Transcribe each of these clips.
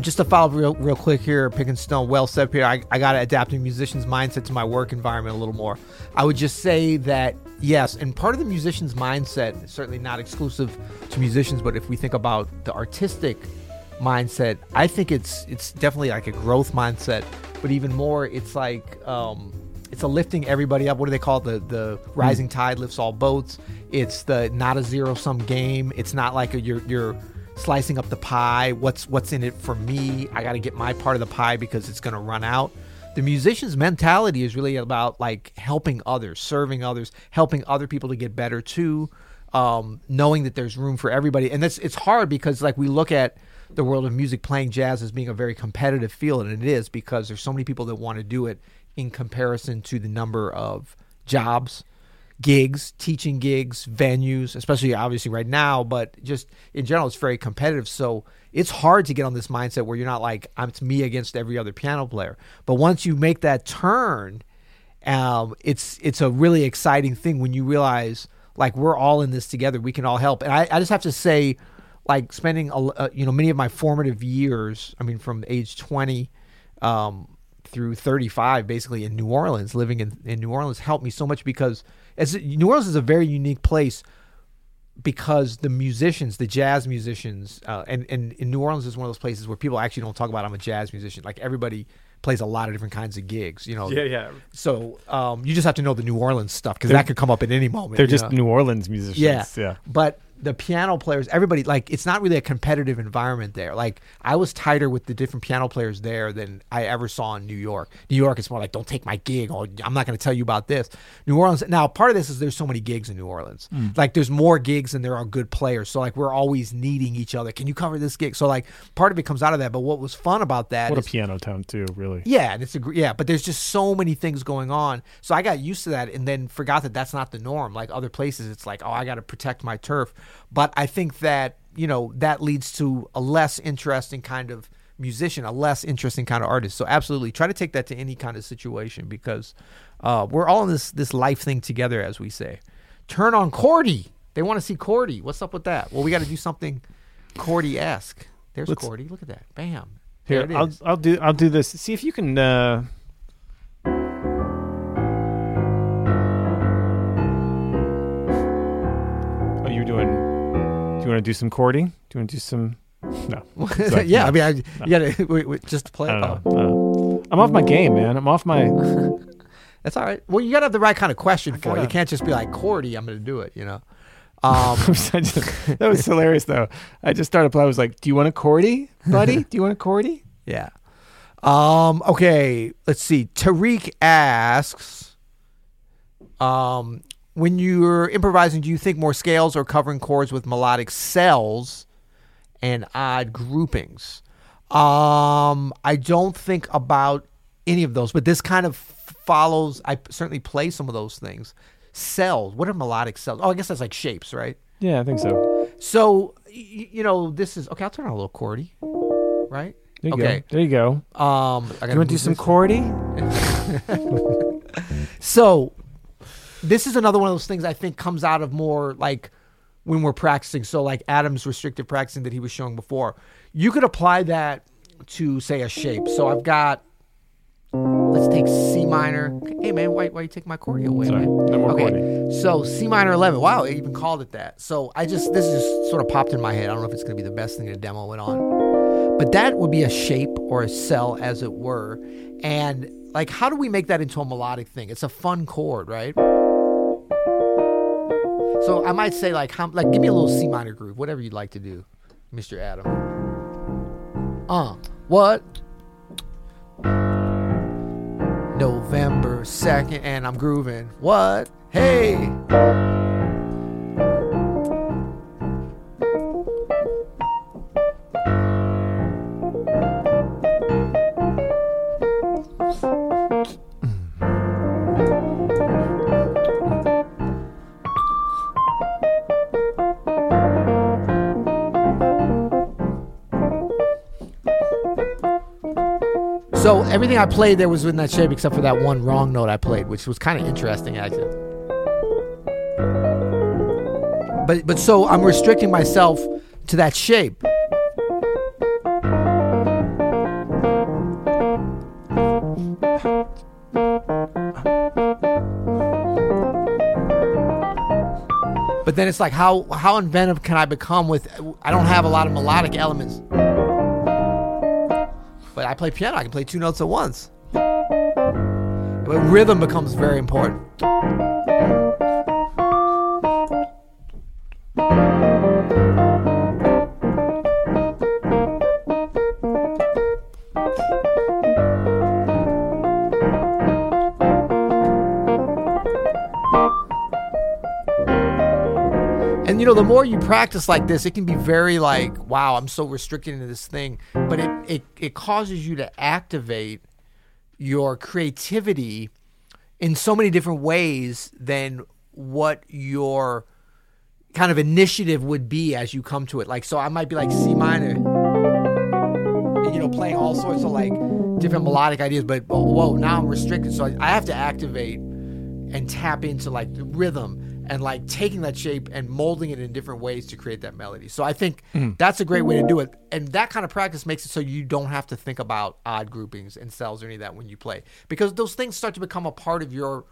Just to follow up real quick here, Pickenston, well said, Peter. I got to adapt a musician's mindset to my work environment a little more. I would just say that, yes, and part of the musician's mindset, certainly not exclusive to musicians, but if we think about the artistic mindset, I think it's definitely like a growth mindset, but even more, it's like it's a lifting everybody up. What do they call it? The rising tide lifts all boats. It's the not a zero-sum game. It's not like you're slicing up the pie. What's in it for me? I got to get my part of the pie because it's going to run out. The musician's mentality is really about like helping others, serving others, helping other people to get better too, knowing that there's room for everybody. And it's hard because like we look at the world of music, playing jazz as being a very competitive field, and it is because there's so many people that want to do it in comparison to the number of jobs, gigs, teaching gigs, venues, especially obviously right now, but just in general, it's very competitive. So it's hard to get on this mindset where you're not like, it's me against every other piano player. But once you make that turn, it's a really exciting thing when you realize like we're all in this together. We can all help. And I just have to say, like spending, many of my formative years, I mean, from age 20, through 35, basically in New Orleans, living in New Orleans helped me so much because New Orleans is a very unique place because the musicians, the jazz musicians, and New Orleans is one of those places where people actually don't talk about I'm a jazz musician. Like everybody plays a lot of different kinds of gigs, you know? Yeah. So you just have to know the New Orleans stuff because that could come up at any moment. They're just New Orleans musicians. Yeah. But the piano players, everybody, like, it's not really a competitive environment there. Like, I was tighter with the different piano players there than I ever saw in New York. New York is more like, don't take my gig, or I'm not going to tell you about this. New Orleans, now, part of this is there's so many gigs in New Orleans. Like, there's more gigs than there are good players. So, like, we're always needing each other. Can you cover this gig? So, like, part of it comes out of that. But what was fun about that is a piano town, too, really. Yeah, and but there's just so many things going on. So I got used to that and then forgot that that's not the norm. Like, other places, it's like, oh, I got to protect my turf. But I think that, that leads to a less interesting kind of musician, a less interesting kind of artist. So absolutely try to take that to any kind of situation because we're all in this life thing together, as we say. Turn on Chordie. They want to see Chordie. What's up with that? Well, we got to do something Chordie-esque. Let's Chordie. Look at that. Bam. Here, it is. I'll do this. See if you can... Do you want to do some Chordie? Do you want to do some? No. Yeah, no. I mean, you gotta just play. I'm off my game, man. I'm off my. That's all right. Well, you gotta have the right kind of question for it. You can't just be like Chordie. I'm gonna do it. That was hilarious, though. I just started playing. I was like, "Do you want a Chordie, buddy? Do you want a Chordie?" Yeah. Okay. Let's see. Tariq asks. When you're improvising, do you think more scales or covering chords with melodic cells and odd groupings? I don't think about any of those, but this kind of follows. I certainly play some of those things. Cells. What are melodic cells? Oh, I guess that's like shapes, right? Yeah, I think so. So, this is... Okay, I'll turn on a little Chordie, right? There you go. You want to do some Chordie? So... This is another one of those things I think comes out of more like when we're practicing. So like Adam's restrictive practicing that he was showing before, you could apply that to say a shape. So I've got, let's take C minor. Hey man, why you take my Chordie away? Sorry, man? No more Chordie. So C minor 11. Wow, they even called it that. So this just sort of popped in my head. I don't know if it's going to be the best thing to demo went on, but that would be a shape or a cell as it were. And like, how do we make that into a melodic thing? It's a fun chord, right? So I might say, like, give me a little C minor groove, whatever you'd like to do, Mr. Adam. What? November 2nd, and I'm grooving. What? Hey! So everything I played there was in that shape except for that one wrong note I played, which was kind of interesting, actually. But so I'm restricting myself to that shape. But then it's like, how inventive can I become with, I don't have a lot of melodic elements. But I play piano, I can play two notes at once. But rhythm becomes very important. And, you know, the more you practice like this, it can be very like, wow, I'm so restricted into this thing. But it causes you to activate your creativity in so many different ways than what your kind of initiative would be as you come to it. Like, so I might be like C minor and, you know, playing all sorts of like different melodic ideas, but whoa, now I'm restricted. So I have to activate and tap into like the rhythm. And like taking that shape and molding it in different ways to create that melody. So I think that's a great way to do it. And that kind of practice makes it so you don't have to think about odd groupings and cells or any of that when you play. Because those things start to become a part of your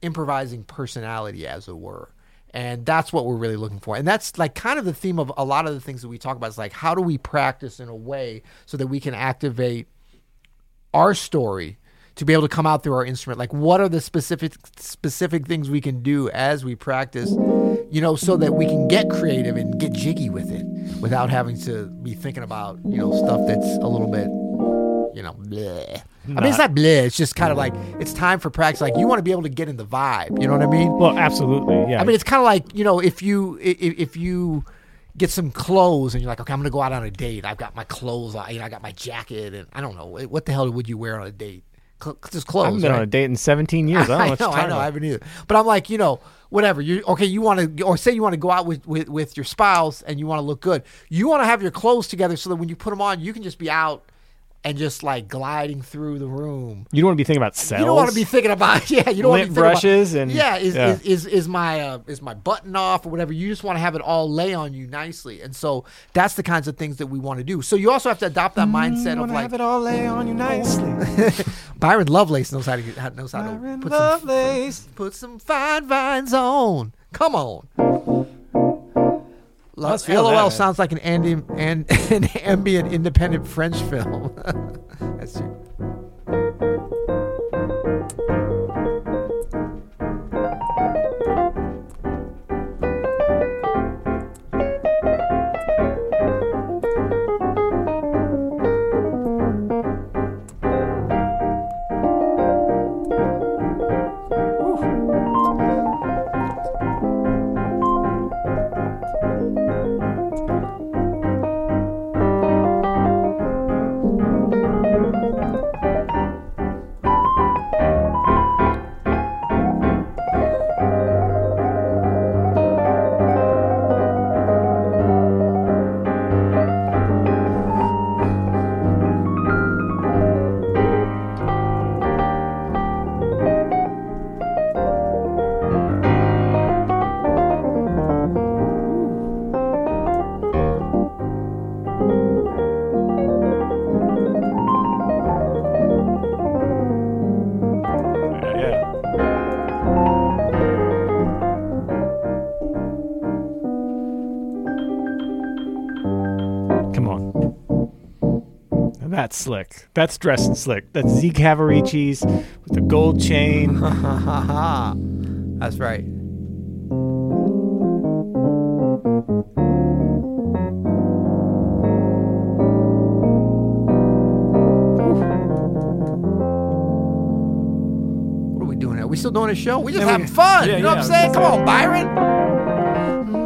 improvising personality, as it were. And that's what we're really looking for. And that's like kind of the theme of a lot of the things that we talk about. It's like, how do we practice in a way so that we can activate our story to be able to come out through our instrument? Like, what are the specific things we can do as we practice, you know, so that we can get creative and get jiggy with it without having to be thinking about, you know, stuff that's a little bit, you know, bleh. I mean, it's not bleh. It's just kind of like, it's time for practice. Like, you want to be able to get in the vibe. You know what I mean? Well, absolutely. Yeah. I mean, it's kind of like, you know, if you get some clothes and you're like, okay, I'm going to go out on a date. I've got my clothes on. You know, I got my jacket and I don't know. What the hell would you wear on a date? Just clothes. I haven't been on a date in 17 years. I know. I haven't either. But I'm like, you know, whatever. You want to, or say you want to go out with your spouse and you want to look good. You want to have your clothes together so that when you put them on, you can just be out and just like gliding through the room. You don't want to be thinking about cells. You don't want to be thinking about You don't want to be thinking brushes about, and is my button off or whatever. You just want to have it all lay on you nicely, and so that's the kinds of things that we want to do. So you also have to adopt that mindset of like, have it all lay on you nicely. Byron Lovelace knows how to put some fine vines on. Come on. LOL sounds like an ambient independent French film. That's true. That's slick. That's dressed and slick. That's Zeke Havarici's with the gold chain. That's right. What are we doing now? We still doing a show? We just having fun. Yeah, you know what I'm saying? Come on, Byron.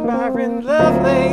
Byron Lovelace.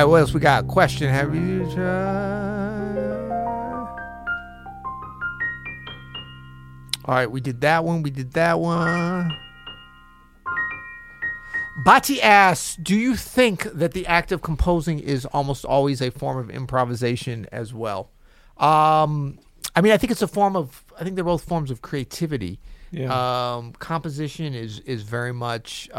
right, what else we got? Question, have you tried? All right, we did that one. Bati asks, do you think that the act of composing is almost always a form of improvisation as well? I mean, I think it's a form of, I think they're both forms of creativity. Yeah. Composition is very much, you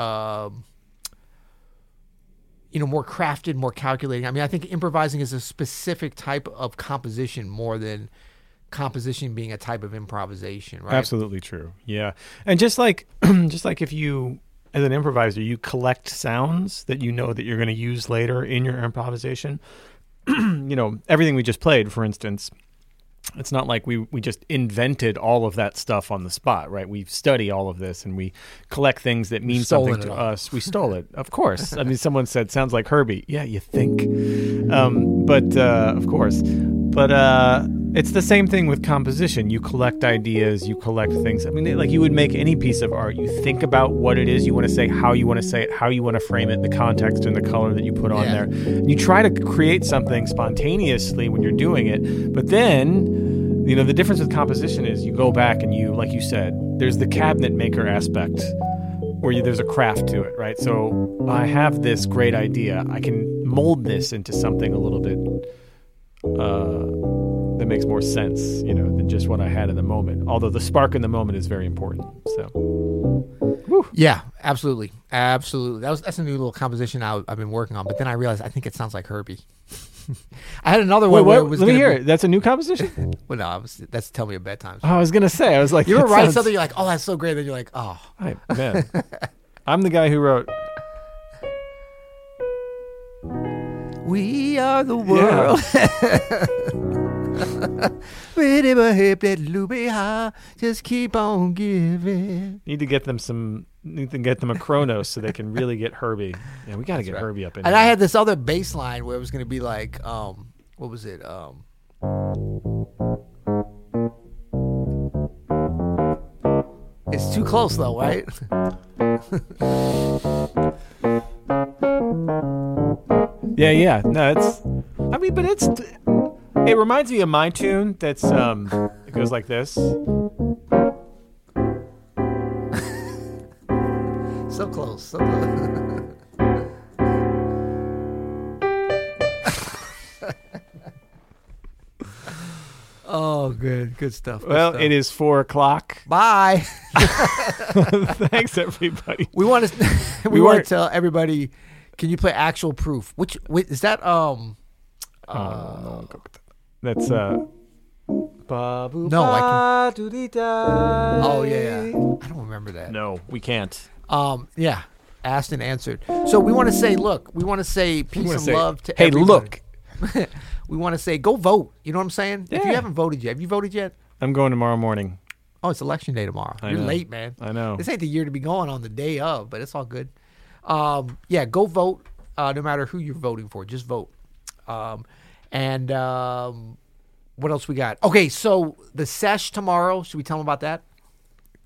know, more crafted, more calculating. I mean, I think improvising is a specific type of composition more than composition being a type of improvisation, right? Absolutely true. Yeah. And just like if you, as an improviser, you collect sounds that you know that you're going to use later in your improvisation. You know, everything we just played, for instance, it's not like we just invented all of that stuff on the spot, right? We study all of this and we collect things that mean something to us. We stole it, of course. I mean, someone said, sounds like Herbie. Yeah, you think. Of course. But it's the same thing with composition. You collect ideas, you collect things. I mean, like you would make any piece of art. You think about what it is you want to say, how you want to say it, how you want to frame it, the context and the color that you put on there. And you try to create something spontaneously when you're doing it. But then, you know, the difference with composition is you go back and you, like you said, there's the cabinet maker aspect where there's a craft to it, right? So I have this great idea. I can mold this into something a little bit that makes more sense, you know, than just what I had in the moment. Although the spark in the moment is very important. So, woo. Yeah, absolutely, absolutely. That's a new little composition I've been working on. But then I realized I think it sounds like Herbie. I had another one. Wait, where it was. Let me hear it. That's a new composition. Well, no, that's Tell Me a Bedtime Story. I was gonna say, I was like, you were writing something. You're like, oh, that's so great. Then you're like, oh, right, man, I'm the guy who wrote. We are the world. Yeah. Just keep on giving. Need to get them a Kronos so they can really get Herbie. Yeah, we got to get Herbie up in here. And I had this other bass line where it was going to be like, what was it? It's too close though, right? Yeah. No, it reminds me of my tune that's, it goes like this. So close. Oh, good stuff. It is 4:00. Bye. Thanks, everybody. We want to tell everybody. Can you play Actual Proof? Which is that? That's no, I can. Oh yeah, I don't remember that. No, we can't. Yeah, asked and answered. So we want to say, look, we want to say peace and love to everybody. Hey, look, we want to say go vote. You know what I'm saying? Yeah. If you haven't voted yet, have you voted yet? I'm going tomorrow morning. Oh, it's election day tomorrow. You're late, man. I know. This ain't the year to be going on the day of, but it's all good. Yeah, go vote, no matter who you're voting for. Just vote. What else we got? Okay, so the sesh tomorrow, should we tell them about that?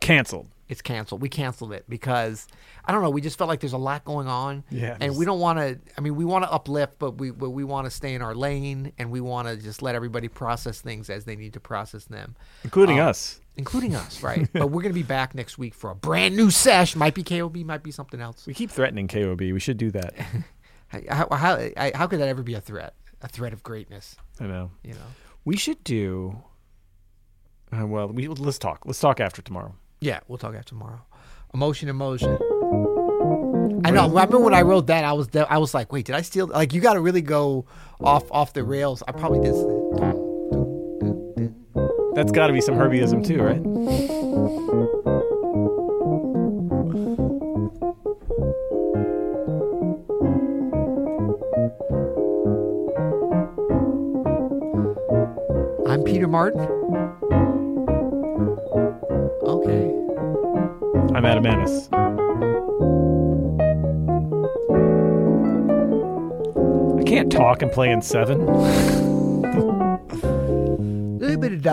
Canceled. It's canceled. We canceled it because, I don't know, we just felt like there's a lot going on. Yeah, and we don't want to, I mean, we want to uplift, but we want to stay in our lane, and we want to just let everybody process things as they need to process them. Including us, right? But we're going to be back next week for a brand new sesh. Might be KOB, might be something else. We keep threatening KOB. We should do that. How could that ever be a threat? A threat of greatness. I know. You know, we should do. Let's talk. Let's talk after tomorrow. Yeah, we'll talk after tomorrow. Emotion. I know. I remember when I wrote that, I was like, wait, did I steal? Like, you got to really go off the rails. I probably did. That's got to be some Herbieism too, right? I'm Peter Martin. Okay. I'm Adam Ennis. I can't talk and play in 7.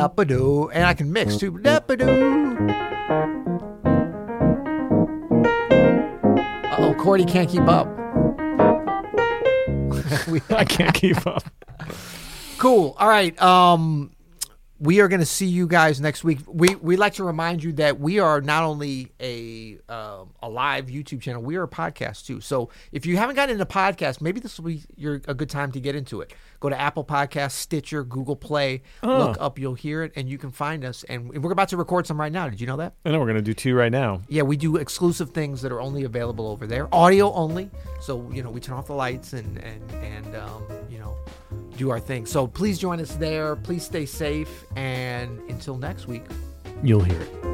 And I can mix too. Chordie can't keep up. I can't keep up. Cool. All right. We are going to see you guys next week. We like to remind you that we are not only a live YouTube channel, we are a podcast too. So if you haven't gotten into podcasts, maybe this will be a good time to get into it. Go to Apple Podcasts, Stitcher, Google Play. Look up You'll Hear It, and you can find us. And we're about to record some right now. Did you know that? I know. We're going to do two right now. Yeah, we do exclusive things that are only available over there. Audio only. So, you know, we turn off the lights and you know, do our thing. So please join us there. Please stay safe. And until next week, you'll hear it.